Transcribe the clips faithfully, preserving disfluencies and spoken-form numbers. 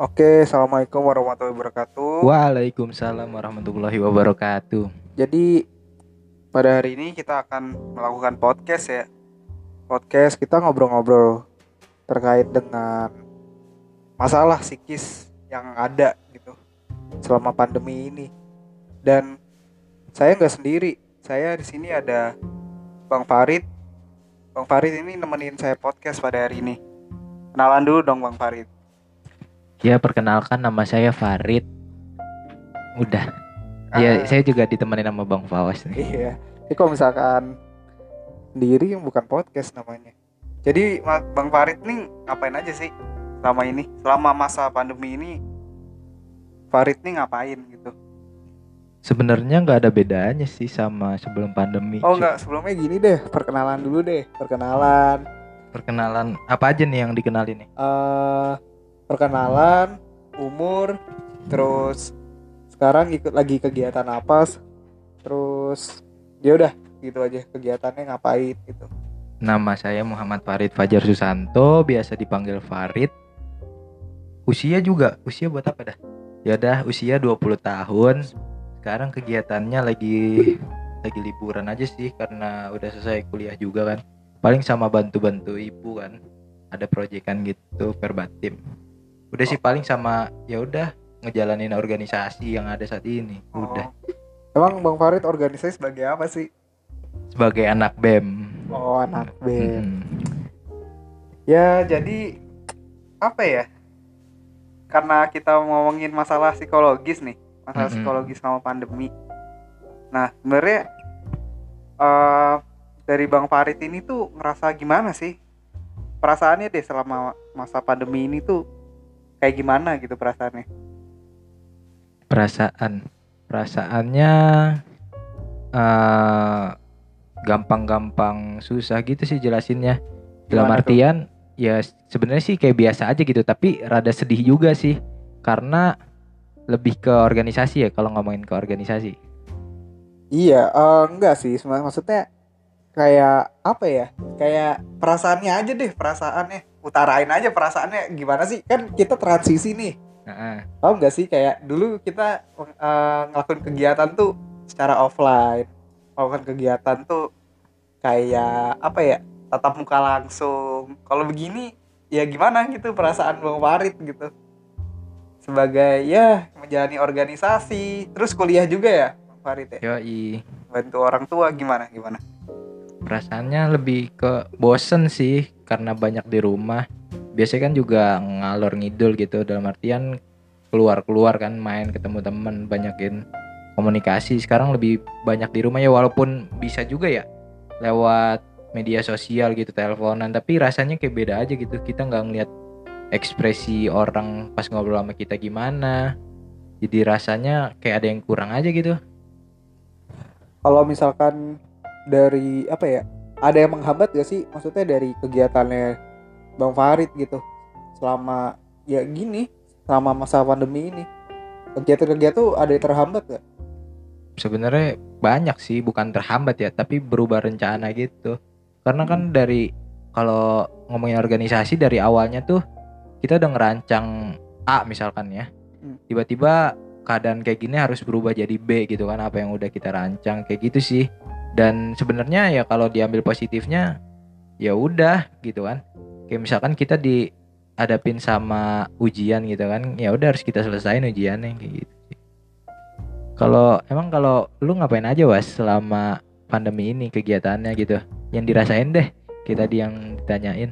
Oke, assalamualaikum warahmatullahi wabarakatuh. Waalaikumsalam warahmatullahi wabarakatuh. Jadi pada hari ini kita akan melakukan podcast ya. Podcast kita ngobrol-ngobrol terkait dengan masalah psikis yang ada gitu selama pandemi ini. Dan saya nggak sendiri. Saya di sini ada Bang Farid. Bang Farid ini nemenin saya podcast pada hari ini. Kenalan dulu dong Bang Farid. Ya, perkenalkan nama saya Farid. Udah. Ya, ah. Saya juga ditemenin sama Bang Fawas nih. Iya. Ini kalau misalkan sendiri yang bukan podcast namanya. Jadi Bang Farid nih ngapain aja sih selama ini? Selama masa pandemi ini Farid nih ngapain gitu? Sebenarnya enggak ada bedanya sih sama sebelum pandemi. Oh, enggak, sebelumnya gini deh, perkenalan dulu deh. Perkenalan. Perkenalan apa aja nih yang dikenalin nih? Eh uh... Perkenalan, umur, terus sekarang ikut lagi kegiatan apa, terus ya udah gitu aja kegiatannya ngapain gitu. Nama saya Muhammad Farid Fajar Susanto, biasa dipanggil Farid. Usia juga, usia buat apa dah? Ya dah, usia dua puluh tahun. Sekarang kegiatannya lagi lagi liburan aja sih karena udah selesai kuliah juga kan. Paling sama bantu-bantu ibu kan. Ada proyekan gitu verbatim. Udah sih paling sama ya udah ngejalanin organisasi yang ada saat ini. Oh. Udah. Emang Bang Farid organisasi sebagai apa sih? Sebagai anak B E M. Oh, anak B E M. Hmm. Ya, jadi apa ya? Karena kita ngomongin masalah psikologis nih, masalah hmm. psikologis sama pandemi. Nah, sebenarnya uh, dari Bang Farid ini tuh ngerasa gimana sih? Perasaannya deh selama masa pandemi ini tuh kayak gimana gitu perasaannya? Perasaan, perasaannya uh, gampang-gampang susah gitu sih jelasinnya. Dalam gimana artian tuh? Ya sebenarnya sih kayak biasa aja gitu, tapi rada sedih juga sih karena lebih ke organisasi ya kalau ngomongin ke organisasi. Iya, uh, enggak sih maksudnya. Kayak apa ya? Kayak perasaannya aja deh, perasaannya. Utarain aja perasaannya gimana sih? Kan kita transisi nih. Heeh. Uh-uh. Tahu enggak sih kayak dulu kita uh, ngelakuin kegiatan tuh secara offline. Ngelakuin kegiatan tuh kayak apa ya? Tatap muka langsung. Kalau begini ya gimana gitu perasaan Bang Farid gitu. Sebagai ya menjalani organisasi, terus kuliah juga ya Bang Farid ya. Yoi. Bantu orang tua gimana gimana? Perasaannya lebih ke bosen sih karena banyak di rumah. Biasanya kan juga ngalor ngidul gitu, dalam artian keluar-keluar kan, main ketemu temen, banyakin komunikasi. Sekarang lebih banyak di rumah ya, walaupun bisa juga ya lewat media sosial gitu, teleponan, tapi rasanya kayak beda aja gitu. Kita gak ngeliat ekspresi orang pas ngobrol sama kita gimana. Jadi rasanya kayak ada yang kurang aja gitu. Kalau misalkan dari apa ya, ada yang menghambat gak sih maksudnya dari kegiatannya Bang Farid gitu selama ya gini, selama masa pandemi ini kegiatan-kegiatan tuh ada yang terhambat gak? Sebenarnya banyak sih, bukan terhambat ya, tapi berubah rencana gitu. Karena kan dari kalau ngomongin organisasi dari awalnya tuh kita udah ngerancang A misalkan ya, tiba-tiba keadaan kayak gini harus berubah jadi B gitu kan, apa yang udah kita rancang kayak gitu sih. Dan sebenarnya ya kalau diambil positifnya ya udah gitu kan. Kayak misalkan kita dihadapin sama ujian gitu kan, ya udah harus kita selesain ujiannya kayak gitu. Kalau emang kalau lu ngapain aja Was selama pandemi ini kegiatannya gitu? Yang dirasain deh, kita di yang ditanyain.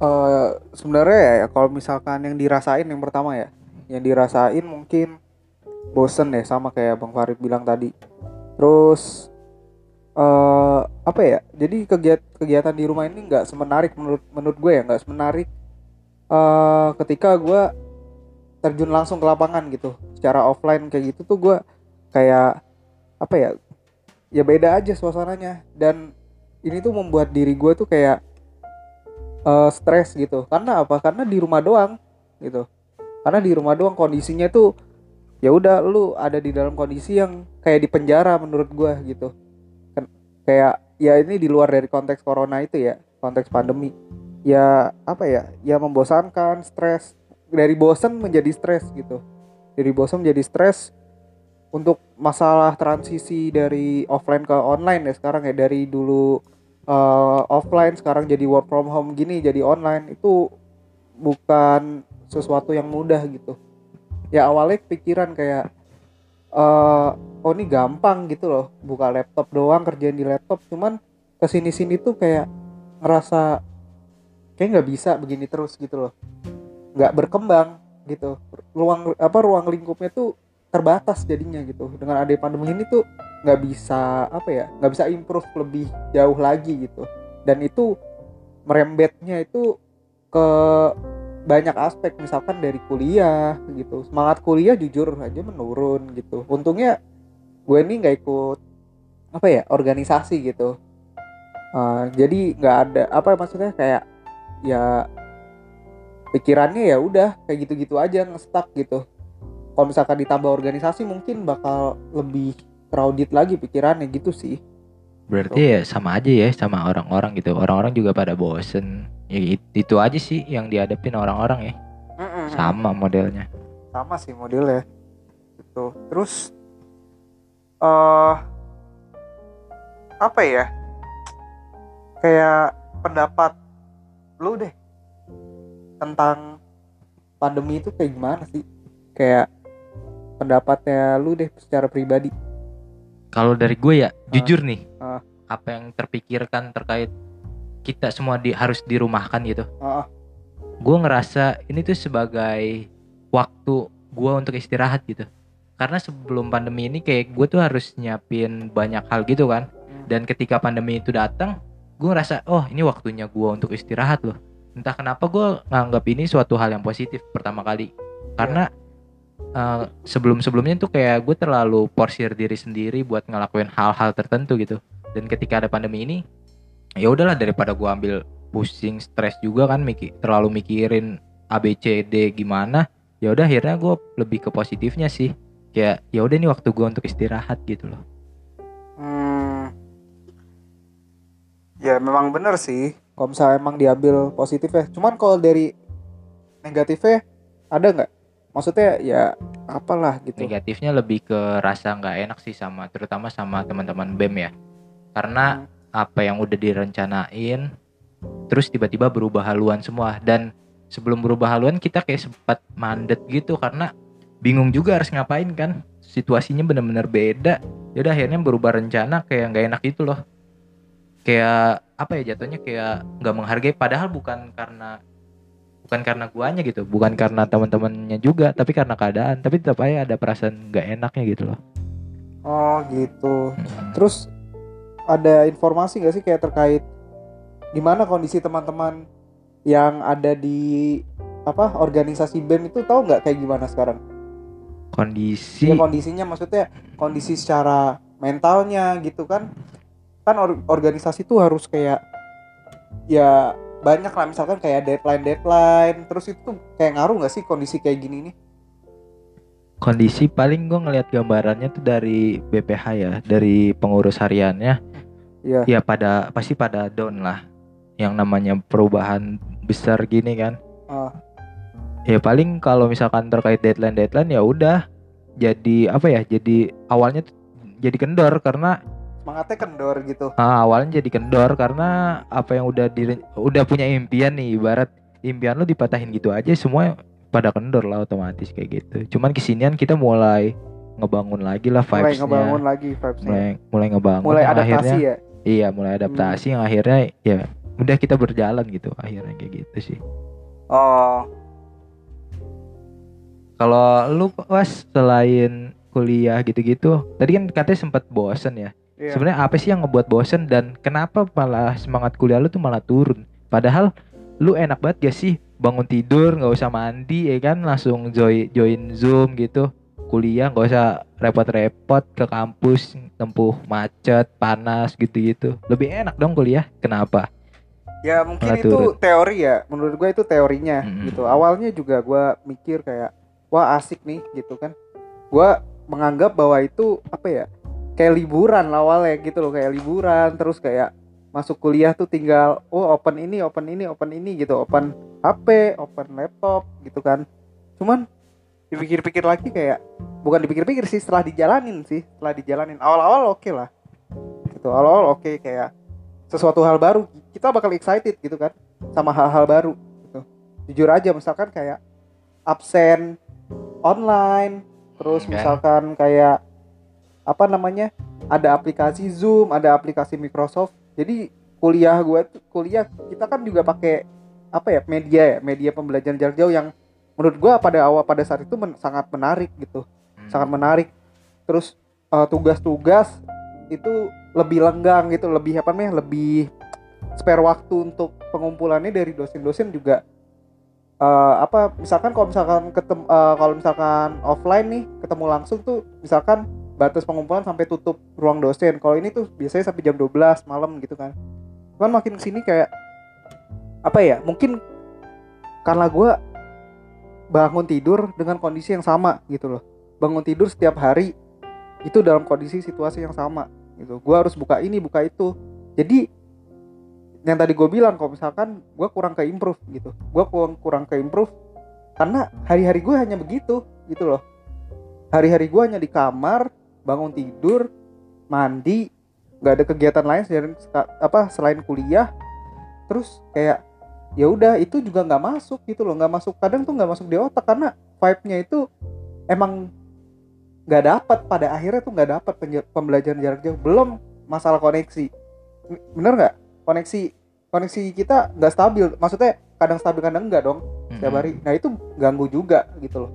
Uh, sebenarnya ya kalau misalkan yang dirasain yang pertama ya, yang dirasain mungkin bosen ya sama kayak Bang Farid bilang tadi. Terus Uh, apa ya, jadi kegiatan-kegiatan di rumah ini nggak semenarik menurut menurut gue ya, nggak semenarik uh, ketika gue terjun langsung ke lapangan gitu secara offline kayak gitu tuh. Gue kayak apa ya, ya beda aja suasananya. Dan ini tuh membuat diri gue tuh kayak uh, stres gitu. Karena apa? Karena di rumah doang gitu. Karena di rumah doang kondisinya tuh ya udah lu ada di dalam kondisi yang kayak di penjara menurut gue gitu. Kayak ya ini di luar dari konteks corona itu ya, konteks pandemi. Ya apa ya, ya membosankan, stres. dari bosan menjadi stres gitu. Dari bosan menjadi stres untuk masalah transisi dari offline ke online ya sekarang ya, dari dulu uh, offline sekarang jadi work from home gini jadi online, itu bukan sesuatu yang mudah gitu. Ya awalnya pikiran kayak uh, oh ini gampang gitu loh, buka laptop doang, kerjain di laptop. Cuman kesini-sini tuh kayak ngerasa kayak nggak bisa begini terus gitu loh, nggak berkembang gitu. Ruang apa ruang lingkupnya tuh terbatas jadinya gitu. Dengan adanya pandemi ini tuh nggak bisa apa ya, nggak bisa improve lebih jauh lagi gitu. Dan itu merembetnya itu ke banyak aspek, misalkan dari kuliah gitu. Semangat kuliah jujur aja menurun gitu. Untungnya gue ini nggak ikut apa ya organisasi gitu. Uh, jadi nggak ada apa maksudnya kayak ya pikirannya ya udah kayak gitu-gitu aja nge-stuck gitu. Kalau misalkan ditambah organisasi mungkin bakal lebih crowded lagi pikirannya gitu sih. Berarti so. Ya sama aja ya sama orang-orang gitu. Orang-orang juga pada bosen. Ya, itu aja sih yang dihadapin orang-orang ya. Mm-mm. Sama modelnya. Sama sih modelnya. Gitu. Terus uh, apa ya? Kayak pendapat lu deh tentang pandemi itu kayak gimana sih? Kayak pendapatnya lu deh secara pribadi. Kalau dari gue ya uh, jujur nih uh, apa yang terpikirkan terkait kita semua di, harus dirumahkan gitu uh, uh. Gue ngerasa ini tuh sebagai waktu gue untuk istirahat gitu. Karena sebelum pandemi ini kayak gue tuh harus nyiapin banyak hal gitu kan. Dan ketika pandemi itu datang, gue ngerasa oh ini waktunya gue untuk istirahat loh. Entah kenapa gue nganggap ini suatu hal yang positif pertama kali. Karena yeah. uh, sebelum-sebelumnya tuh kayak gue terlalu porsir diri sendiri buat ngelakuin hal-hal tertentu gitu. Dan ketika ada pandemi ini, ya udahlah daripada gue ambil pusing stres juga kan mikir, terlalu mikirin A B C D gimana. Ya udah akhirnya gue lebih ke positifnya sih. Kayak ya udah ini waktu gue untuk istirahat gitu loh. Hmm. Ya memang bener sih. Kalau misalnya emang diambil positifnya. Cuman kalau dari negatifnya ada gak? Maksudnya ya apalah gitu. Negatifnya lebih ke rasa gak enak sih sama, terutama sama teman-teman B E M ya. Karena hmm. apa yang udah direncanain terus tiba-tiba berubah haluan semua. Dan sebelum berubah haluan kita kayak sempat mandet gitu. Karena bingung juga harus ngapain kan. Situasinya benar-benar beda. Yaudah akhirnya berubah rencana kayak gak enak gitu loh. Kayak apa ya jatuhnya kayak nggak menghargai, padahal bukan karena bukan karena guanya gitu, bukan karena teman-temannya juga, tapi karena keadaan. Tapi tetap aja ada perasaan nggak enaknya gitu loh. Oh gitu. Hmm. Terus ada informasi nggak sih kayak terkait gimana kondisi teman-teman yang ada di apa organisasi B E M itu, tahu nggak kayak gimana sekarang? Kondisi. Ya, kondisinya maksudnya kondisi secara mentalnya gitu kan. Kan or- organisasi tuh harus kayak ya banyak lah misalkan kayak deadline-deadline. Terus itu kayak ngaruh gak sih kondisi kayak gini nih? Kondisi paling gue ngelihat gambarannya tuh dari B P H ya, dari pengurus hariannya. Iya. Yeah. Ya pada pasti pada down lah. Yang namanya perubahan besar gini kan. Uh. Ya paling kalau misalkan terkait deadline-deadline ya udah jadi apa ya? Jadi awalnya tuh jadi kendor karena semangatnya kendor gitu. Ah, awalnya jadi kendor karena apa yang udah di, udah punya impian nih, ibarat impian lo dipatahin gitu aja semua pada kendor lah otomatis kayak gitu. Cuman kesinian kita mulai ngebangun lagi lah vibes-nya. Mulai ngebangun lagi vibes-nya. Mulai, mulai ngebangun. Mulai adaptasi akhirnya, ya. Iya, mulai adaptasi hmm. yang akhirnya ya udah kita berjalan gitu akhirnya kayak gitu sih. Oh. Kalau lu Mas selain kuliah gitu-gitu, tadi kan katanya sempat bosen ya. Yeah. Sebenarnya apa sih yang ngebuat bosen dan kenapa malah semangat kuliah lu tuh malah turun? Padahal lu enak banget gak sih bangun tidur nggak usah mandi ya kan, langsung join, join Zoom gitu, kuliah nggak usah repot-repot ke kampus tempuh macet panas gitu-gitu, lebih enak dong kuliah. Kenapa? Ya mungkin malah itu turun. Teori ya, menurut gue itu teorinya mm-hmm. gitu. Awalnya juga gue mikir kayak wah asik nih gitu kan, gue menganggap bahwa itu apa ya? Kayak liburan lah awalnya gitu loh, kayak liburan. Terus kayak masuk kuliah tuh tinggal oh open ini, open ini, open ini gitu, open H P, open laptop gitu kan. Cuman dipikir-pikir lagi kayak, bukan dipikir-pikir sih, setelah dijalanin sih, setelah dijalanin awal-awal oke okay lah, gitu. Awal-awal oke okay, kayak sesuatu hal baru, kita bakal excited gitu kan, sama hal-hal baru, gitu. Jujur aja, misalkan kayak absen online, terus okay. misalkan kayak apa namanya, ada aplikasi Zoom, ada aplikasi Microsoft. Jadi kuliah gue tuh, kuliah kita kan juga pakai apa ya, media ya, media pembelajaran jarak jauh yang menurut gue pada awal pada saat itu men- sangat menarik gitu, hmm. sangat menarik. Terus uh, tugas-tugas itu lebih lenggang gitu, lebih apa namanya, lebih spare waktu untuk pengumpulannya dari dosen-dosen juga. Uh, apa misalkan kalau misalkan ketem, uh, kalau misalkan offline nih ketemu langsung tuh misalkan batas pengumpulan sampai tutup ruang dosen. Kalau ini tuh biasanya sampai jam dua belas malam gitu kan. Cuman makin kesini kayak apa ya? Mungkin karena gue bangun tidur dengan kondisi yang sama gitu loh. Bangun tidur setiap hari itu dalam kondisi situasi yang sama gitu. Gue harus buka ini, buka itu. Jadi yang tadi gue bilang kalau misalkan gue kurang ke improve gitu. Gue kurang, kurang ke improve karena hari-hari gue hanya begitu gitu loh. Hari-hari gue hanya di kamar, bangun tidur, mandi, gak ada kegiatan lain selain, apa, selain kuliah. Terus kayak ya udah itu juga nggak masuk gitu loh, nggak masuk, kadang tuh nggak masuk di otak karena vibe-nya itu emang nggak dapat, pada akhirnya tuh nggak dapat penj- pembelajaran jarak jauh. Belum masalah koneksi, bener nggak, koneksi koneksi kita nggak stabil, maksudnya kadang stabil kadang enggak dong setiap hari. Nah itu ganggu juga gitu loh,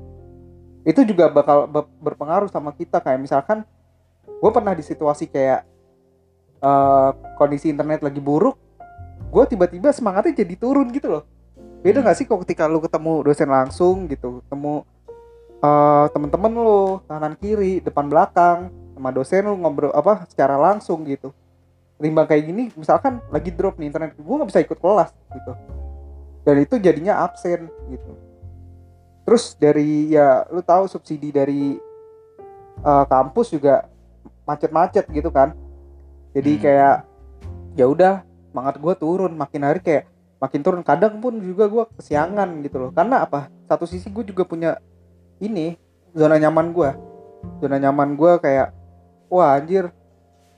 itu juga bakal be- berpengaruh sama kita. Kayak misalkan gue pernah di situasi kayak uh, kondisi internet lagi buruk, gue tiba-tiba semangatnya jadi turun gitu loh. Beda nggak sih kok ketika lu ketemu dosen langsung gitu, ketemu uh, teman-teman lu kanan kiri depan belakang sama dosen lu ngobrol apa secara langsung gitu. Timbang kayak gini misalkan lagi drop nih internet, gue nggak bisa ikut kelas gitu, dan itu jadinya absen gitu. Terus dari ya lu tahu subsidi dari uh, kampus juga macet-macet gitu kan. Jadi kayak ya udah semangat gue turun, makin hari kayak makin turun. Kadang pun juga gue kesiangan gitu loh. Karena apa? Satu sisi gue juga punya ini zona nyaman gue. Zona nyaman gue kayak wah anjir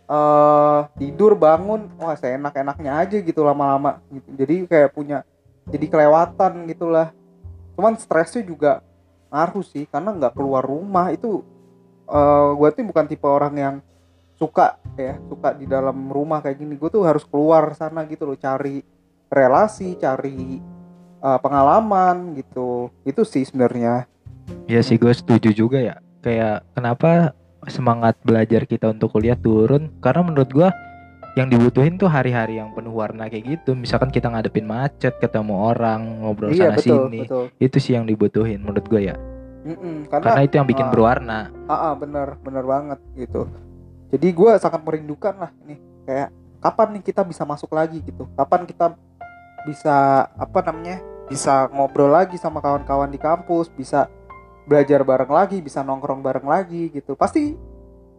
uh, tidur bangun wah saya enak-enaknya aja gitu lama-lama gitu. Jadi kayak punya, jadi kelewatan gitulah. Cuman stresnya juga ngaruh sih karena nggak keluar rumah itu. Uh, gue tuh bukan tipe orang yang suka ya, suka di dalam rumah kayak gini. Gue tuh harus keluar sana gitu loh, cari relasi, cari uh, pengalaman gitu. Itu sih sebenarnya. Iya sih, gue setuju juga ya. Kayak kenapa semangat belajar kita untuk kuliah turun? Karena menurut gue yang dibutuhin tuh hari-hari yang penuh warna kayak gitu. Misalkan kita ngadepin macet, ketemu orang, ngobrol iya, sana betul, sini. Betul. Itu sih yang dibutuhin menurut gue ya. Karena, karena itu yang bikin uh, berwarna. Ah, uh, uh, benar, benar banget gitu. Jadi gue sangat merindukan lah nih, kayak kapan nih kita bisa masuk lagi gitu, kapan kita bisa apa namanya, bisa ngobrol lagi sama kawan-kawan di kampus, bisa belajar bareng lagi, bisa nongkrong bareng lagi gitu. Pasti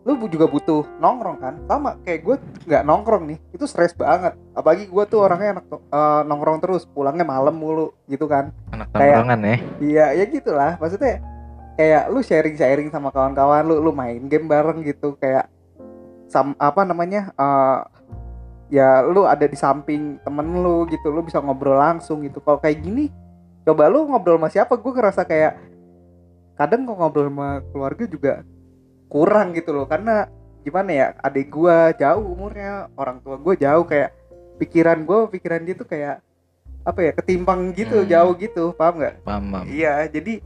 lu juga butuh nongkrong kan, sama kayak gue nggak nongkrong nih, itu stres banget. Apalagi gue tuh orangnya enak uh, nongkrong terus, pulangnya malam mulu gitu kan. Anak nongkrongan ya? Iya, ya gitulah. Maksudnya kayak lu sharing-sharing sama kawan-kawan, lu lu main game bareng gitu kayak. Sam, apa namanya uh, ya lu ada di samping temen lu gitu, lu bisa ngobrol langsung gitu. Kalau kayak gini coba lu ngobrol sama siapa, gue ngerasa kayak kadang kok ngobrol sama keluarga juga kurang gitu loh. Karena gimana ya, adik gue jauh umurnya, orang tua gue jauh, kayak pikiran gue, pikiran dia tuh kayak apa ya, ketimpang gitu, hmm. jauh gitu, paham gak? Paham, paham. Iya jadi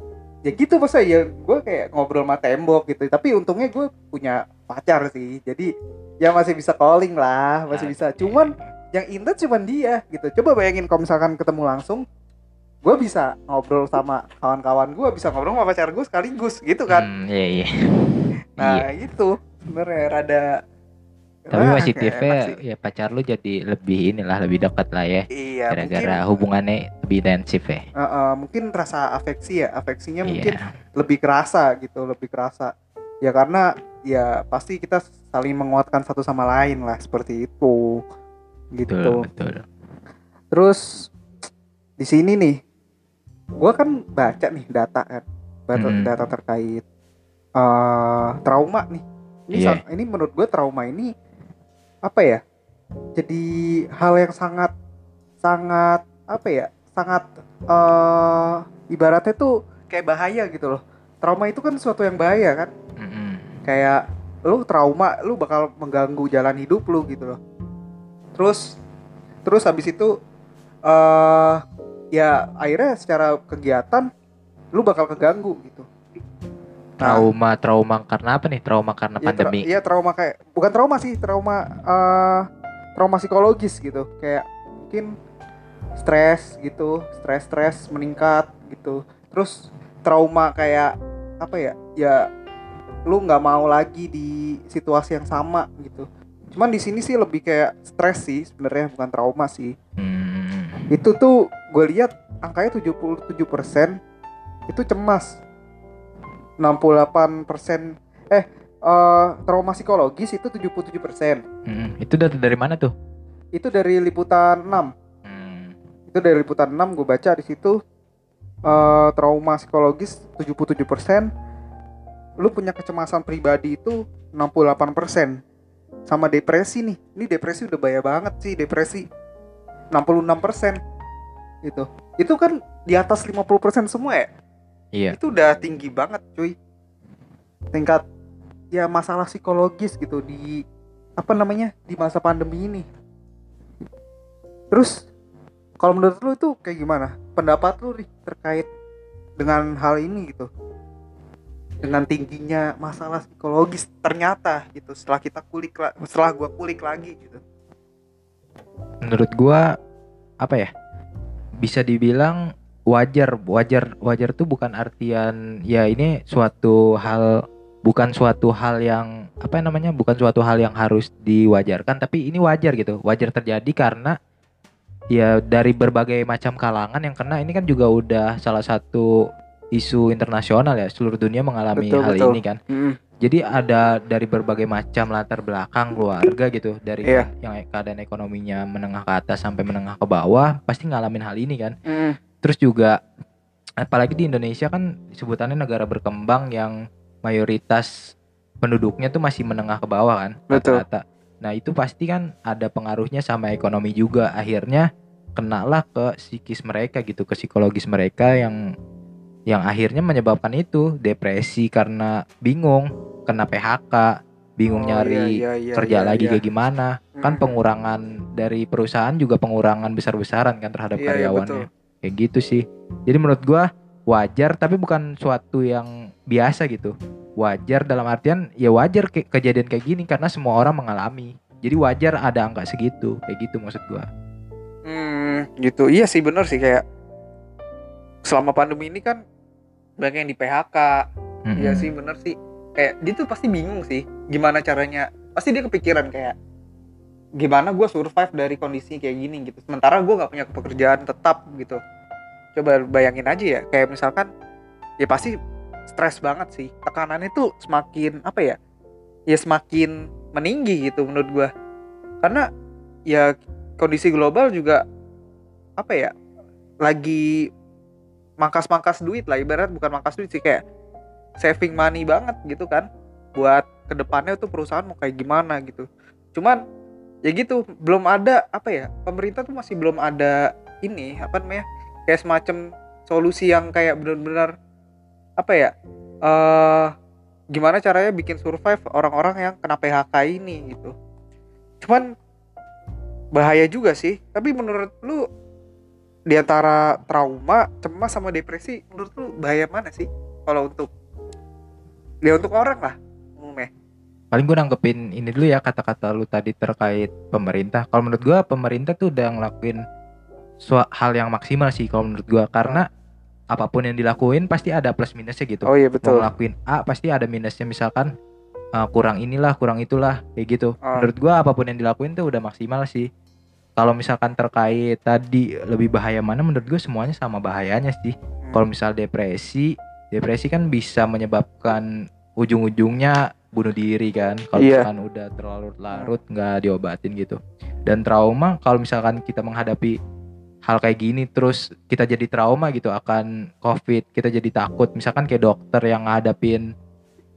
ya gitu masa ya gue kayak ngobrol sama tembok gitu. Tapi untungnya gue punya pacar sih, jadi ya masih bisa calling lah, masih bisa. Cuman yang intens cuman dia gitu. Coba bayangin kalau misalkan ketemu langsung, gue bisa ngobrol sama kawan-kawan gue, bisa ngobrol sama pacar gue sekaligus gitu kan. Hmm, iya iya. Nah iya. Itu sebenarnya rada. Tapi nah, positifnya ya pacar lu jadi lebih inilah, lebih dekat lah ya. Iya, gara-gara mungkin, hubungannya lebih intensif ya. Uh, uh, mungkin rasa afeksi ya, afeksinya iya. Mungkin lebih kerasa gitu, lebih kerasa. Ya karena ya pasti kita saling menguatkan satu sama lain lah, seperti itu. Gitu. Betul, betul. Terus di sini nih gue kan baca nih data kan, data, hmm. data terkait uh, trauma nih. Ini yeah. sa- ini menurut gue trauma ini apa ya? Jadi hal yang sangat sangat apa ya? Sangat uh, ibaratnya tuh kayak bahaya gitu loh. Trauma itu kan sesuatu yang bahaya kan. Mm-hmm. Kayak lu trauma, lu bakal mengganggu jalan hidup lu gitu loh. Terus terus habis itu uh, ya akhirnya secara kegiatan lu bakal keganggu gitu. Nah, trauma trauma karena apa nih? Trauma karena ya, pandemi. Iya, tra- trauma kayak bukan trauma sih, trauma uh, trauma psikologis gitu. Kayak mungkin stres gitu, stres-stres meningkat gitu. Terus trauma kayak apa ya? Ya lu nggak mau lagi di situasi yang sama gitu. Cuman di sini sih lebih kayak stres sih sebenarnya, bukan trauma sih. Hmm. Itu tuh gue lihat angkanya tujuh puluh tujuh persen itu cemas. enam puluh delapan persen eh uh, trauma psikologis itu tujuh puluh tujuh persen. Hmm. Itu data dari mana tuh? Itu dari Liputan enam. Hmm. Itu dari Liputan enam gue baca di situ. Uh, trauma psikologis tujuh puluh tujuh persen, lu punya kecemasan pribadi itu enam puluh delapan persen, sama depresi nih. Ini depresi udah bahaya banget sih, depresi enam puluh enam persen gitu. Itu kan di atas lima puluh persen semua ya. Iya. Itu udah tinggi banget cuy, tingkat ya masalah psikologis gitu di apa namanya di masa pandemi ini. Terus kalau menurut lu itu kayak gimana? Pendapat lu nih terkait dengan hal ini gitu, dengan tingginya masalah psikologis ternyata gitu setelah kita kulik la- setelah gua kulik lagi gitu. Menurut gua apa ya, bisa dibilang wajar wajar wajar tuh bukan artian ya ini suatu hal, bukan suatu hal yang apa namanya bukan suatu hal yang harus diwajarkan, tapi ini wajar gitu, wajar terjadi karena ya dari berbagai macam kalangan yang kena. Ini kan juga udah salah satu isu internasional ya, seluruh dunia mengalami betul, hal betul. ini kan. Mm. Jadi ada dari berbagai macam latar belakang keluarga gitu, dari yeah. yang keadaan ekonominya menengah ke atas sampai menengah ke bawah pasti ngalamin hal ini kan. Mm. Terus juga apalagi di Indonesia kan sebutannya negara berkembang yang mayoritas penduduknya tuh masih menengah ke bawah kan rata-rata. Nah itu pasti kan ada pengaruhnya sama ekonomi juga, akhirnya kenalah ke psikis mereka gitu, ke psikologis mereka yang yang akhirnya menyebabkan itu depresi karena bingung kena P H K, bingung oh, nyari iya, iya, kerja iya, lagi iya. kayak gimana. Hmm. Kan pengurangan dari perusahaan juga pengurangan besar-besaran kan terhadap iya, karyawannya. Iya, kayak gitu sih. Jadi menurut gua wajar tapi bukan suatu yang biasa gitu. Wajar dalam artian ya wajar ke- kejadian kayak gini karena semua orang mengalami. Jadi wajar ada angka segitu, kayak gitu maksud gua. Hmm, gitu. Iya sih benar sih, kayak selama pandemi ini kan banyak yang di P H K. Mm-hmm. Iya sih benar sih. Kayak dia tuh pasti bingung sih gimana caranya. Pasti dia kepikiran kayak gimana gua survive dari kondisi kayak gini gitu. Sementara gua enggak punya pekerjaan tetap gitu. Coba bayangin aja ya, kayak misalkan ya pasti stres banget sih, tekanannya tuh semakin apa ya, ya semakin meninggi gitu menurut gue, karena ya kondisi global juga apa ya, lagi mangkas-mangkas duit lah, ibarat bukan mangkas duit sih, kayak saving money banget gitu kan, buat kedepannya tuh perusahaan mau kayak gimana gitu. Cuman ya gitu, belum ada apa ya, pemerintah tuh masih belum ada ini apa namanya, kayak semacam solusi yang kayak benar-benar apa ya, uh, gimana caranya bikin survive orang-orang yang kena P H K ini gitu. Cuman bahaya juga sih. Tapi menurut lu di antara trauma, cemas sama depresi, menurut lu bahaya mana sih? Kalau untuk ya untuk orang lah umumnya. Paling gue nanggepin ini dulu ya, kata-kata lu tadi terkait pemerintah. Kalau menurut gue pemerintah tuh udah ngelakuin su- hal yang maksimal sih kalau menurut gue, karena apapun yang dilakuin pasti ada plus minusnya gitu. Oh iya betul. Mau lakuin A pasti ada minusnya, misalkan uh, kurang inilah, kurang itulah kayak gitu. Uh. Menurut gua apapun yang dilakuin tuh udah maksimal sih. Kalau misalkan terkait tadi lebih bahaya mana, menurut gua semuanya sama bahayanya sih. Hmm. Kalau misal depresi, depresi kan bisa menyebabkan ujung-ujungnya bunuh diri kan. Kalau yeah. misalkan udah terlarut-larut nggak diobatin gitu. Dan trauma kalau misalkan kita menghadapi hal kayak gini terus kita jadi trauma gitu akan COVID, kita jadi takut. Misalkan kayak dokter yang ngadapin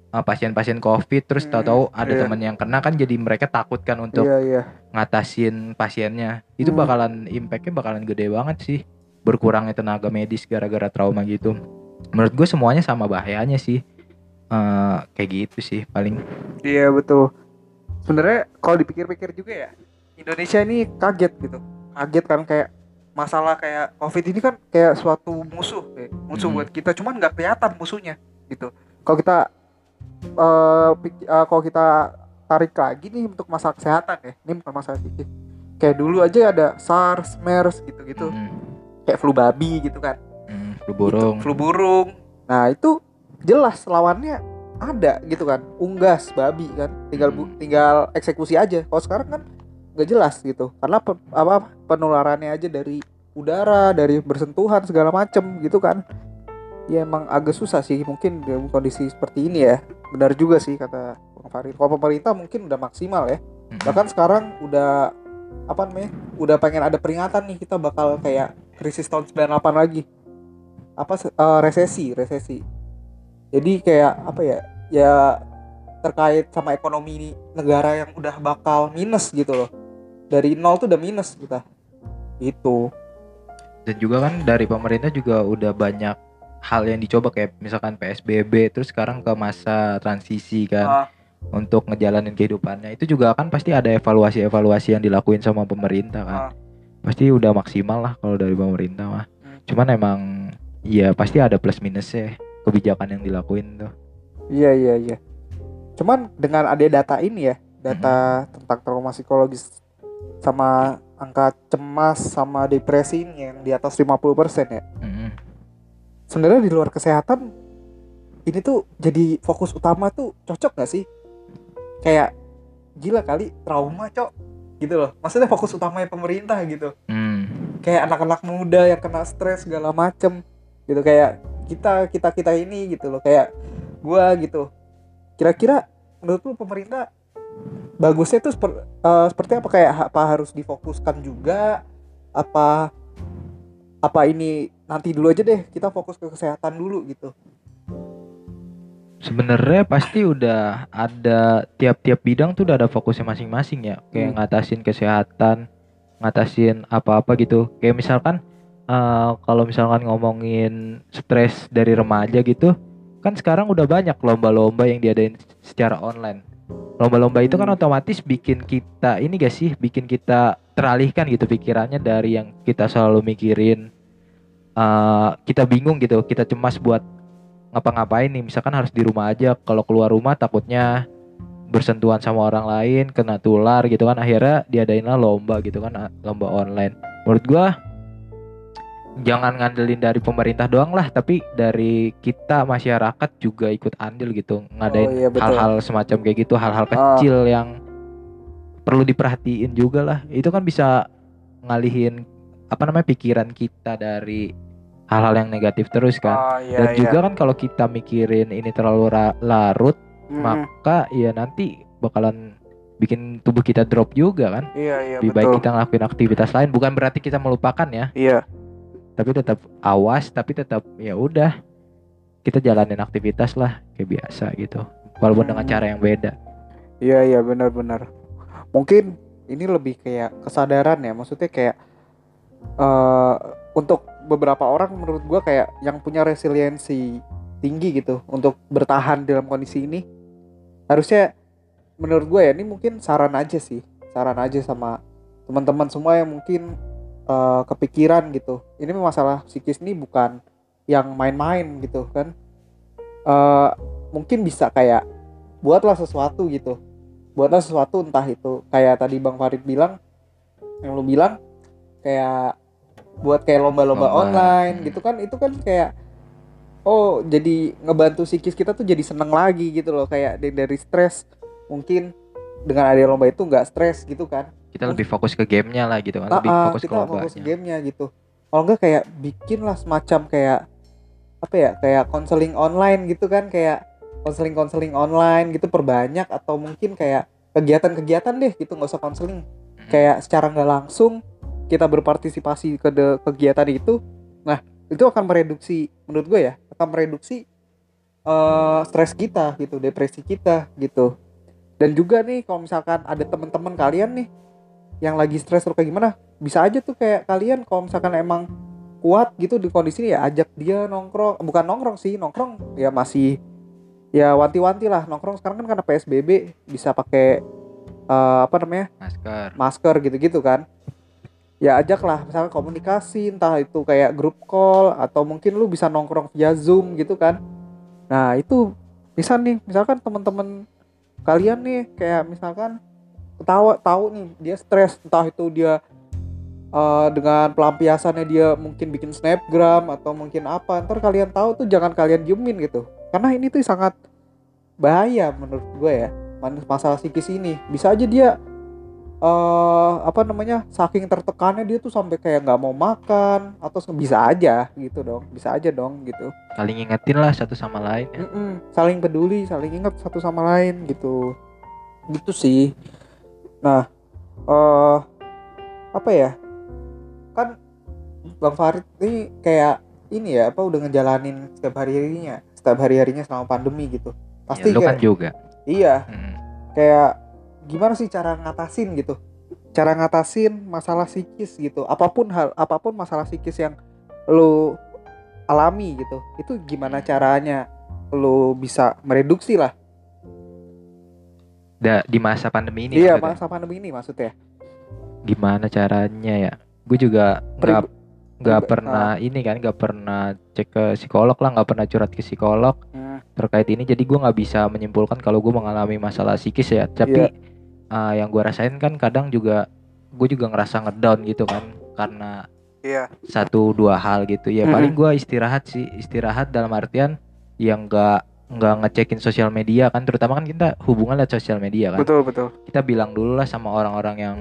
uh, pasien-pasien COVID terus hmm, tahu-tahu ada yeah. teman yang kena kan, jadi mereka takut kan untuk yeah, yeah. ngatasin pasiennya. Itu hmm. bakalan impactnya bakalan gede banget sih, berkurangnya tenaga medis gara-gara trauma gitu. Menurut gue semuanya sama bahayanya sih. Uh, kayak gitu sih paling. Iya betul. Sebenarnya kalau dipikir-pikir juga ya, Indonesia ini kaget gitu. Kaget kan kayak masalah kayak COVID ini kan kayak suatu musuh, kayak musuh hmm. buat kita. Cuman nggak kelihatan musuhnya gitu. Kalau kita uh, pik- uh, kalau kita tarik lagi nih untuk masalah kesehatan ya, ini bukan masalah sedikit. Kayak dulu aja ada SARS, MERS gitu-gitu. Hmm. Kayak flu babi gitu kan. Hmm, flu burung. Gitu, flu burung. Nah itu jelas lawannya ada gitu kan, unggas babi kan, tinggal bu, tinggal eksekusi aja. Kalau sekarang kan nggak jelas gitu, karena pe, apa penularannya aja dari udara, dari bersentuhan segala macem gitu kan. Ya emang agak susah sih mungkin dalam kondisi seperti ini ya. Benar juga sih kata Bang Farid. Kalau pemerintah mungkin udah maksimal ya. Bahkan sekarang udah apa namanya? Udah pengen ada peringatan nih, kita bakal kayak krisis tahun sembilan puluh delapan lagi. Apa uh, resesi, resesi. Jadi kayak apa ya, ya terkait sama ekonomi negara yang udah bakal minus gitu loh. Dari nol tuh udah minus kita gitu. Dan juga kan dari pemerintah juga udah banyak hal yang dicoba, kayak misalkan P S B B, terus sekarang ke masa transisi kan, ah. untuk ngejalanin kehidupannya. Itu juga kan pasti ada evaluasi-evaluasi yang dilakuin sama pemerintah kan. ah. Pasti udah maksimal lah kalau dari pemerintah mah. hmm. Cuman emang ya pasti ada plus minusnya kebijakan yang dilakuin tuh. Iya iya iya. Cuman dengan ada data ini ya, data mm-hmm. tentang trauma psikologis sama angka cemas sama depresi ini yang di atas lima puluh persen ya. Mm-hmm. Sebenarnya di luar kesehatan ini tuh jadi fokus utama tuh cocok nggak sih? Kayak gila kali trauma cok gitu loh. Maksudnya fokus utamanya pemerintah gitu. Mm. Kayak anak-anak muda yang kena stres segala macem gitu, kayak kita kita kita ini gitu loh, kayak gua gitu. Kira-kira menurut lu pemerintah bagusnya tuh seper, uh, seperti apa, kayak apa harus difokuskan juga, apa apa ini nanti dulu aja deh, kita fokus ke kesehatan dulu gitu. Sebenarnya pasti udah ada, tiap-tiap bidang tuh udah ada fokusnya masing-masing ya, kayak hmm. ngatasin kesehatan, ngatasin apa-apa gitu. Kayak misalkan Uh, kalau misalkan ngomongin stres dari remaja gitu, kan sekarang udah banyak lomba-lomba yang diadain secara online. Lomba-lomba itu kan otomatis bikin kita ini gak sih, bikin kita teralihkan gitu pikirannya dari yang kita selalu mikirin. uh, Kita bingung gitu, kita cemas buat ngapa-ngapain nih. Misalkan harus di rumah aja, kalau keluar rumah takutnya bersentuhan sama orang lain, kena tular gitu kan. Akhirnya diadainlah lomba gitu kan, lomba online. Menurut gue jangan ngandelin dari pemerintah doang lah, tapi dari kita masyarakat juga ikut andil gitu, ngadain oh, iya, hal-hal semacam kayak gitu, hal-hal kecil uh. yang perlu diperhatiin juga lah. Itu kan bisa ngalihin apa namanya pikiran kita dari hal-hal yang negatif terus kan. Uh, iya, Dan iya. juga kan kalau kita mikirin ini terlalu ra- larut, mm. maka ya nanti bakalan bikin tubuh kita drop juga kan. Iya, iya, Lebih betul. Baik kita ngelakuin aktivitas lain, bukan berarti kita melupakan ya. Iya. Tapi tetap awas, tapi tetap ya udah kita jalanin aktivitas lah kayak biasa gitu, walaupun hmm. dengan cara yang beda. Iya iya benar-benar. Mungkin ini lebih kayak kesadaran ya, maksudnya kayak uh, untuk beberapa orang menurut gua kayak yang punya resiliensi tinggi gitu untuk bertahan dalam kondisi ini. Harusnya menurut gua ya, ini mungkin saran aja sih, saran aja sama teman-teman semua yang mungkin kepikiran gitu. Ini masalah psikis ini bukan yang main-main gitu kan. Uh, mungkin bisa kayak buatlah sesuatu gitu. Buatlah sesuatu, entah itu kayak tadi Bang Farid bilang, yang lu bilang kayak buat kayak lomba-lomba oh, online hmm. gitu kan. Itu kan kayak oh jadi ngebantu psikis kita tuh jadi seneng lagi gitu loh, kayak dari stres mungkin dengan ada lomba itu nggak stres gitu kan. Kita lebih fokus ke gamenya lah gitu kan, lebih ah, fokus ke lombanya. Fokus ke gamenya gitu. Kalau enggak kayak bikin lah semacam kayak apa ya, kayak konseling online gitu kan, kayak konseling-konseling online gitu perbanyak, atau mungkin kayak kegiatan-kegiatan deh gitu, nggak usah konseling. Kayak secara nggak langsung kita berpartisipasi ke de- kegiatan itu, nah itu akan mereduksi, menurut gue ya, akan mereduksi uh, stres kita gitu, depresi kita gitu. Dan juga nih kalau misalkan ada teman-teman kalian nih yang lagi stres atau kayak gimana, bisa aja tuh kayak kalian kalau misalkan emang kuat gitu di kondisi ini ya, ajak dia nongkrong, bukan nongkrong sih, nongkrong ya masih ya wanti-wanti lah, nongkrong sekarang kan karena P S B B bisa pakai uh, apa namanya masker, masker gitu-gitu kan. Ya ajaklah misalnya komunikasi, entah itu kayak grup call atau mungkin lu bisa nongkrong via Zoom gitu kan. Nah itu bisa nih, misalkan teman-teman kalian nih kayak misalkan ketawa, tahu nih dia stres, entah itu dia uh, dengan pelampiasannya dia mungkin bikin snapgram atau mungkin apa, ntar kalian tahu tuh jangan kalian diemin gitu, karena ini tuh sangat bahaya menurut gue ya, masalah psikis ini. Bisa aja dia Uh, apa namanya saking tertekannya dia tuh sampai kayak nggak mau makan atau bisa aja gitu dong, bisa aja dong gitu. Saling ingetin lah satu sama lain. Ya. Saling peduli, saling ingat satu sama lain gitu, gitu sih. Nah, uh, apa ya? Kan Bang Farid ini kayak ini ya, apa udah ngejalanin setiap hari harinya, setiap hari harinya selama pandemi gitu. Pasti ya, lu kan kayak, juga. Iya, hmm. kayak gimana sih cara ngatasin gitu, cara ngatasin masalah psikis gitu, apapun hal, apapun masalah psikis yang lo alami gitu, itu gimana caranya lo bisa mereduksi lah da, di masa pandemi ini. Iya, masa pandemi ini maksudnya gimana caranya ya, gue juga nggak nggak pernah nah. ini kan nggak pernah cek ke psikolog lah, nggak pernah curhat ke psikolog nah. terkait ini, jadi gue nggak bisa menyimpulkan kalau gue mengalami masalah psikis ya, tapi yeah. Uh, yang gue rasain kan kadang juga gue juga ngerasa ngedown gitu kan karena yeah. satu dua hal gitu ya, mm-hmm. paling gue istirahat sih, istirahat dalam artian yang nggak nggak ngecekin sosial media kan, terutama kan kita hubungan lewat sosial media kan, betul betul kita bilang dulu lah sama orang-orang yang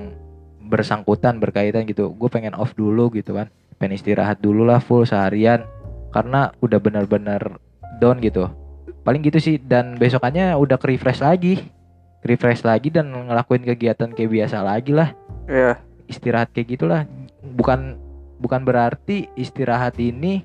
bersangkutan berkaitan gitu, gue pengen off dulu gitu kan, pengen istirahat dulu lah full seharian karena udah benar-benar down gitu, paling gitu sih. Dan besokannya udah ke refresh lagi refresh lagi dan ngelakuin kegiatan kayak biasa lagi lah. Iya. Yeah. Istirahat kayak gitulah. Bukan bukan berarti istirahat ini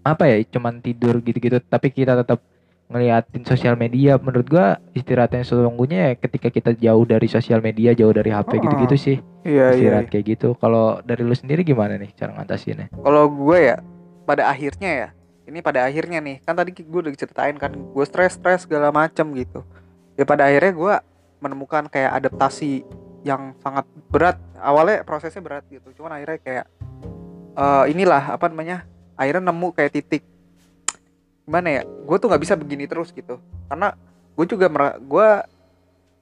apa ya, cuman tidur gitu-gitu, tapi kita tetap ngeliatin sosial media. Menurut gua istirahat yang sesungguhnya ya ketika kita jauh dari sosial media, jauh dari H P oh. gitu-gitu sih. Yeah, istirahat yeah, yeah. kayak gitu. Kalau dari lu sendiri gimana nih cara ngatasinnya? Kalau gua ya pada akhirnya ya, ini pada akhirnya nih, kan tadi gua udah ceritain kan gua stres-stres segala macam gitu. Ya pada akhirnya gue menemukan kayak adaptasi yang sangat berat. Awalnya prosesnya berat gitu, cuman akhirnya kayak uh, inilah apa namanya, akhirnya nemu kayak titik gimana ya, gue tuh nggak bisa begini terus gitu. Karena gue juga mer- gue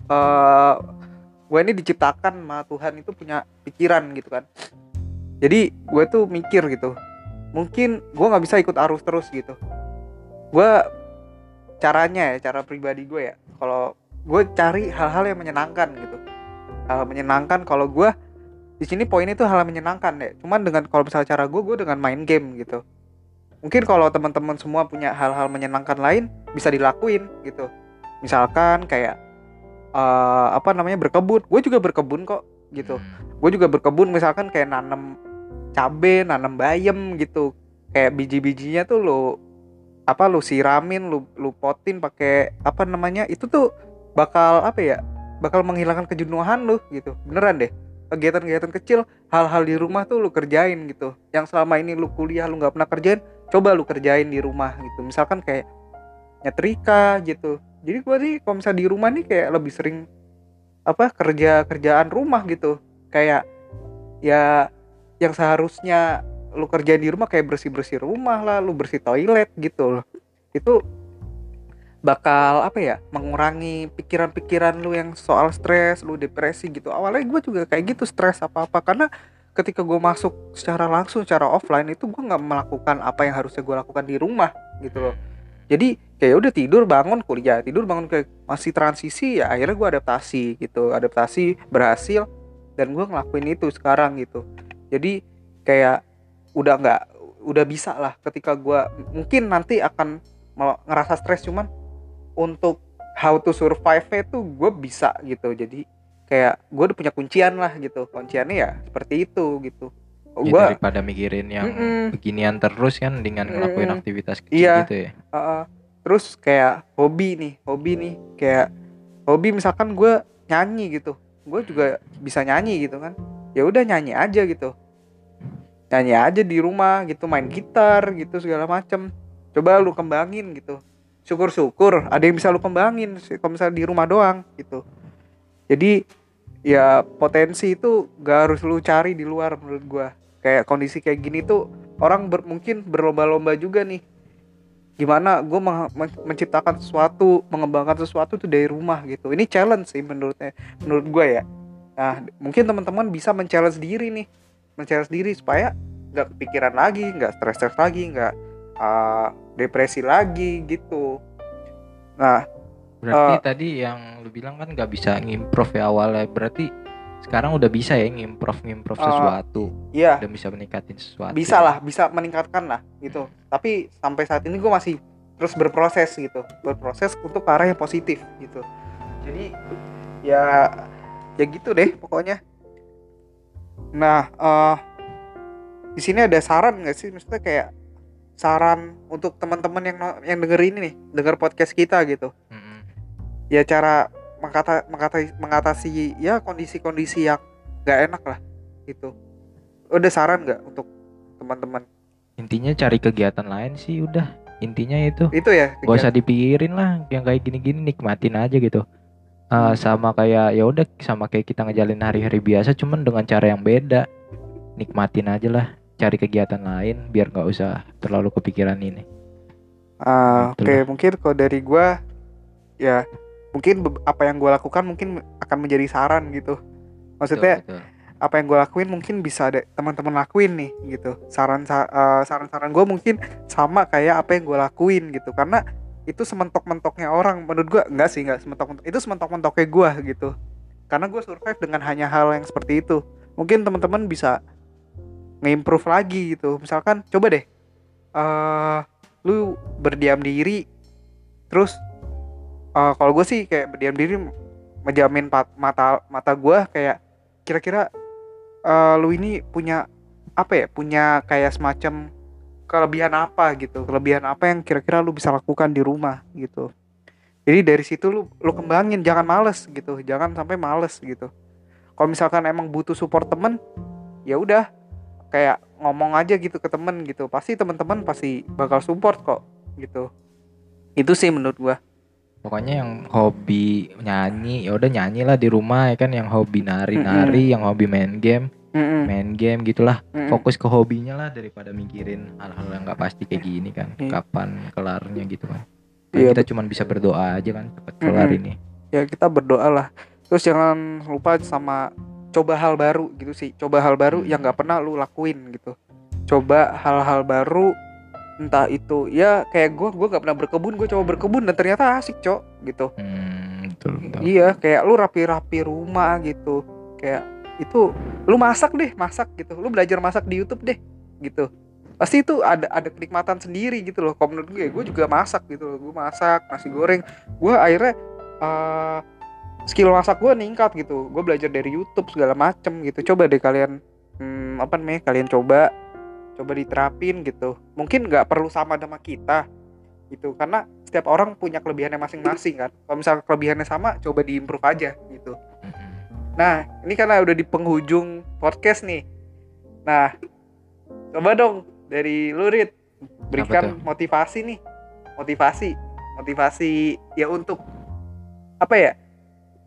uh, gue ini diciptakan sama Tuhan itu punya pikiran gitu kan. Jadi gue tuh mikir gitu, mungkin gue nggak bisa ikut arus terus gitu. Gue caranya ya, cara pribadi gue ya, kalau gue cari hal-hal yang menyenangkan gitu, hal menyenangkan. Kalau gue di sini poinnya itu hal menyenangkan ya, cuman dengan kalau misalnya cara gue gue dengan main game gitu. Mungkin kalau teman-teman semua punya hal-hal menyenangkan lain bisa dilakuin gitu, misalkan kayak uh, apa namanya berkebun, gue juga berkebun kok gitu, gue juga berkebun misalkan kayak nanam cabe, nanam bayam gitu, kayak biji-bijinya tuh lo apa lu siramin, lu lu potin pakai apa namanya, itu tuh bakal apa ya, bakal menghilangkan kejenuhan lu gitu, beneran deh. Kegiatan-kegiatan kecil, hal-hal di rumah tuh lu kerjain gitu, yang selama ini lu kuliah lu nggak pernah kerjain, coba lu kerjain di rumah gitu, misalkan kayak nyetrika gitu. Jadi gua nih kalau misalnya di rumah nih kayak lebih sering apa kerja kerjaan rumah gitu, kayak ya yang seharusnya lu kerjain di rumah kayak bersih-bersih rumah lah, lu bersih toilet gitu loh. Itu bakal apa ya, mengurangi pikiran-pikiran lu yang soal stres, lu depresi gitu. Awalnya gue juga kayak gitu, stres apa-apa, karena ketika gue masuk secara langsung, secara offline itu gue gak melakukan apa yang harusnya gue lakukan di rumah gitu loh. Jadi kayak udah tidur bangun kuliah, tidur bangun kayak masih transisi ya, akhirnya gue adaptasi gitu, adaptasi berhasil dan gue ngelakuin itu sekarang gitu. Jadi kayak udah nggak, udah bisa lah ketika gue mungkin nanti akan ngerasa stres, cuman untuk how to survive-nya tuh gue bisa gitu. Jadi kayak gue udah punya kuncian lah gitu, kunciannya ya seperti itu gitu. Oh, ya, gua, daripada mikirin yang mm-mm. beginian terus kan, dengan ngelakuin mm-mm. aktivitas kecil iya, gitu ya. Uh, terus kayak hobi nih, hobi nih kayak hobi misalkan gue nyanyi gitu, gue juga bisa nyanyi gitu kan. Ya udah nyanyi aja gitu, nyanyi aja di rumah gitu, main gitar gitu segala macem. Coba lu kembangin gitu. Syukur-syukur ada yang bisa lu kembangin kalau misalnya di rumah doang gitu. Jadi ya potensi itu gak harus lu cari di luar menurut gue. Kayak kondisi kayak gini tuh orang ber, mungkin berlomba-lomba juga nih, gimana gue menciptakan sesuatu, mengembangkan sesuatu tuh dari rumah gitu. Ini challenge sih menurutnya, menurut gue ya. Nah mungkin teman-teman bisa men-challenge diri nih, men-challenge diri supaya gak kepikiran lagi, gak stres-stres lagi, gak uh, depresi lagi gitu. Nah berarti uh, tadi yang lu bilang kan gak bisa ngimprove ya awalnya, berarti sekarang udah bisa ya ngimprove-ngimprove uh, sesuatu. Iya, udah bisa meningkatin sesuatu. Bisa lah, bisa meningkatkan lah gitu. hmm. Tapi sampai saat ini gue masih terus berproses gitu, berproses untuk arah yang positif gitu. Jadi ya ya gitu deh pokoknya. Nah uh, di sini ada saran nggak sih, maksudnya kayak saran untuk teman-teman yang yang denger ini nih, denger podcast kita gitu. hmm. Ya cara Mengata, mengata, mengatasi ya kondisi-kondisi yang gak enak lah gitu. Udah saran gak untuk teman-teman? Intinya cari kegiatan lain sih udah. Intinya itu Itu ya kegiatan. Gak usah dipikirin lah yang kayak gini-gini, nikmatin aja gitu. uh, Sama kayak ya udah, sama kayak kita ngejalin hari-hari biasa, cuman dengan cara yang beda. Nikmatin aja lah, cari kegiatan lain biar gak usah terlalu kepikiran ini. uh, Oke okay, mungkin kalau dari gue ya mungkin apa yang gue lakukan mungkin akan menjadi saran gitu. Maksudnya betul, betul. Apa yang gue lakuin mungkin bisa ada teman-teman lakuin nih gitu. Saran uh, saran-saran gue mungkin sama kayak apa yang gue lakuin gitu. Karena itu sementok-mentoknya orang menurut gue. Enggak sih, enggak sementok-mentok. Itu sementok-mentoknya gue gitu. Karena gue survive dengan hanya hal yang seperti itu. Mungkin teman-teman bisa nge-improve lagi gitu. Misalkan coba deh uh, lu berdiam diri. Terus Uh, kalau gue sih kayak berdiam diri menjamin pat- mata mata gue kayak kira-kira uh, lu ini punya apa ya, punya kayak semacam kelebihan apa gitu, kelebihan apa yang kira-kira lu bisa lakukan di rumah gitu. Jadi dari situ lu lu kembangin, jangan males gitu, jangan sampai males gitu. Kalau misalkan emang butuh support temen, ya udah kayak ngomong aja gitu ke temen gitu, pasti temen-temen pasti bakal support kok gitu. Itu sih menurut gue. Pokoknya yang hobi nyanyi, ya udah nyanyilah di rumah ya kan. Yang hobi nari-nari, mm-mm. yang hobi main game, mm-mm. main game gitulah. Mm-mm. Fokus ke hobinya lah daripada mikirin hal-hal yang nggak pasti kayak gini kan. Mm. Kapan kelarnya gitu kan. Kan iya, kita cuma bisa berdoa aja kan cepat kelar mm-mm. ini. Ya kita berdoa lah. Terus jangan lupa sama coba hal baru gitu sih. Coba hal baru yang nggak pernah lu lakuin gitu. Coba hal-hal baru. Entah itu ya kayak gue gue nggak pernah berkebun, gue coba berkebun dan ternyata asik cok gitu. Hmm, betul, betul. Iya kayak lu rapi-rapi rumah gitu, kayak itu lu masak deh, masak gitu, lu belajar masak di YouTube deh gitu. Pasti itu ada ada kenikmatan sendiri gitu loh. Kalau menurut gue, gue juga masak gitu loh, gue masak nasi goreng, gue akhirnya uh, skill masak gue ningkat gitu, gue belajar dari YouTube segala macem gitu. Coba deh kalian hmm, apa namanya kalian coba coba diterapin gitu. Mungkin nggak perlu sama sama kita gitu, karena setiap orang punya kelebihannya masing-masing kan. Kalau misalnya kelebihannya sama, coba diimprove aja gitu. Nah ini karena udah di penghujung podcast nih, nah coba dong dari Lurit berikan motivasi nih, motivasi motivasi ya untuk apa ya,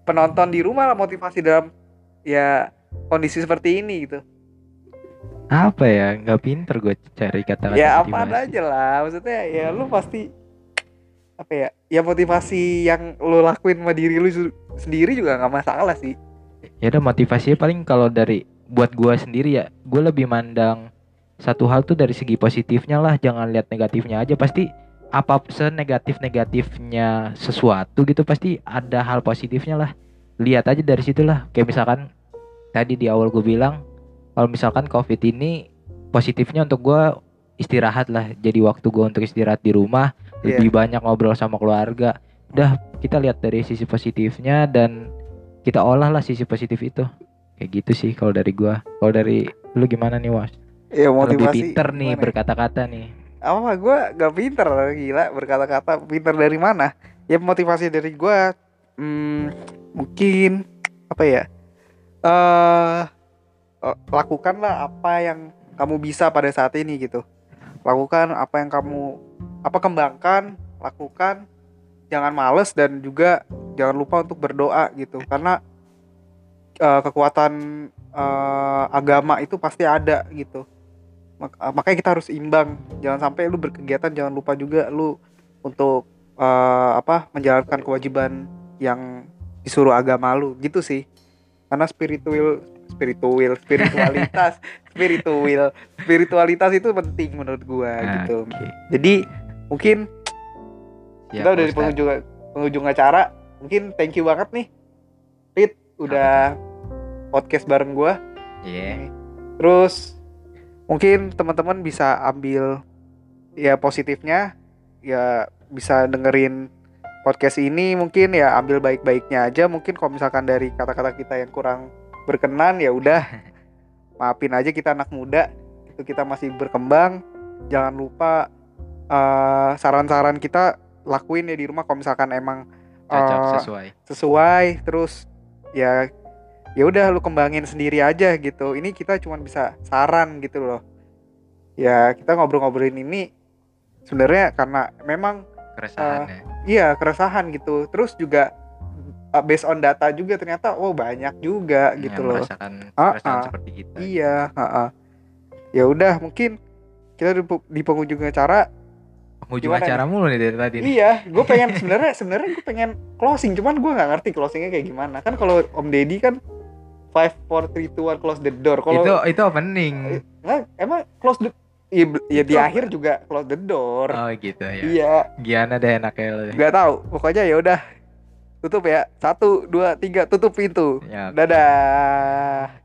penonton di rumah lah, motivasi dalam ya kondisi seperti ini gitu. Apa ya, nggak pinter gue cari kata-kata ya motivasi. Apaan aja lah, maksudnya ya lu pasti apa ya, ya motivasi yang lu lakuin sama diri lu sendiri juga nggak masalah sih. Ya udah, motivasinya paling kalau dari buat gue sendiri ya, gue lebih mandang satu hal tuh dari segi positifnya lah, jangan lihat negatifnya aja. Pasti apa senegatif-negatifnya sesuatu gitu pasti ada hal positifnya lah, lihat aja dari situ lah. Kayak misalkan tadi di awal gue bilang, kalau misalkan COVID ini positifnya untuk gue istirahat lah, jadi waktu gue untuk istirahat di rumah, yeah. lebih banyak ngobrol sama keluarga. Udah, kita lihat dari sisi positifnya dan kita olahlah sisi positif itu. Kayak gitu sih kalau dari gua. Kalau dari lu gimana nih, Was? Ya, motivasi. Lebih pinter nih mana? Berkata-kata nih. Apa gua gak pinter, gila berkata-kata. Pinter dari mana? Ya motivasi dari gua hmm, mungkin apa ya? Eh uh, lakukanlah apa yang kamu bisa pada saat ini gitu. Lakukan apa yang kamu apa kembangkan, lakukan. Jangan malas dan juga jangan lupa untuk berdoa gitu. Karena uh, kekuatan uh, agama itu pasti ada gitu. Mak- uh, makanya kita harus imbang. Jangan sampai lu berkegiatan, jangan lupa juga lu untuk uh, apa menjalankan kewajiban yang disuruh agama lu gitu sih. Karena spiritual spiritual spiritualitas spiritual spiritualitas itu penting menurut gua nah, gitu. Okay. Jadi mungkin ya, kita udah di penghujung, penghujung acara. Mungkin thank you banget nih Rit udah podcast bareng gue. Iya yeah. Terus mungkin teman-teman bisa ambil ya positifnya. Ya bisa dengerin podcast ini mungkin ya ambil baik-baiknya aja. Mungkin kalau misalkan dari kata-kata kita yang kurang berkenan ya udah maafin aja, kita anak muda itu, kita masih berkembang. Jangan lupa uh, saran-saran kita lakuin ya di rumah kalau misalkan emang cocok, uh, sesuai. Sesuai terus ya ya udah lu kembangin sendiri aja gitu. Ini kita cuma bisa saran gitu loh. Ya, kita ngobrol-ngobrolin ini sebenarnya karena memang keresahan uh, ya. Iya, keresahan gitu. Terus juga uh, based on data juga ternyata oh banyak juga yang gitu loh. Keresahan uh-uh. seperti kita. Iya, uh-uh. Ya udah mungkin kita di penghujung acara Hujung gimana acara nih? Mulu nih dari tadi. Iya, gue pengen sebenarnya sebenarnya gue pengen closing, cuman gue nggak ngerti closingnya kayak gimana. Kan kalau Om Deddy kan five, four, three, two, one, close the door. Kalo, itu itu opening. Nah, emang close the ya, ya di apa? Akhir juga close the door. Oh gitu ya. Iya. Giana deh enaknya lo. Gak tau, pokoknya ya udah tutup ya. Satu, dua, tiga, tutup pintu. Ya, okay. Dadah.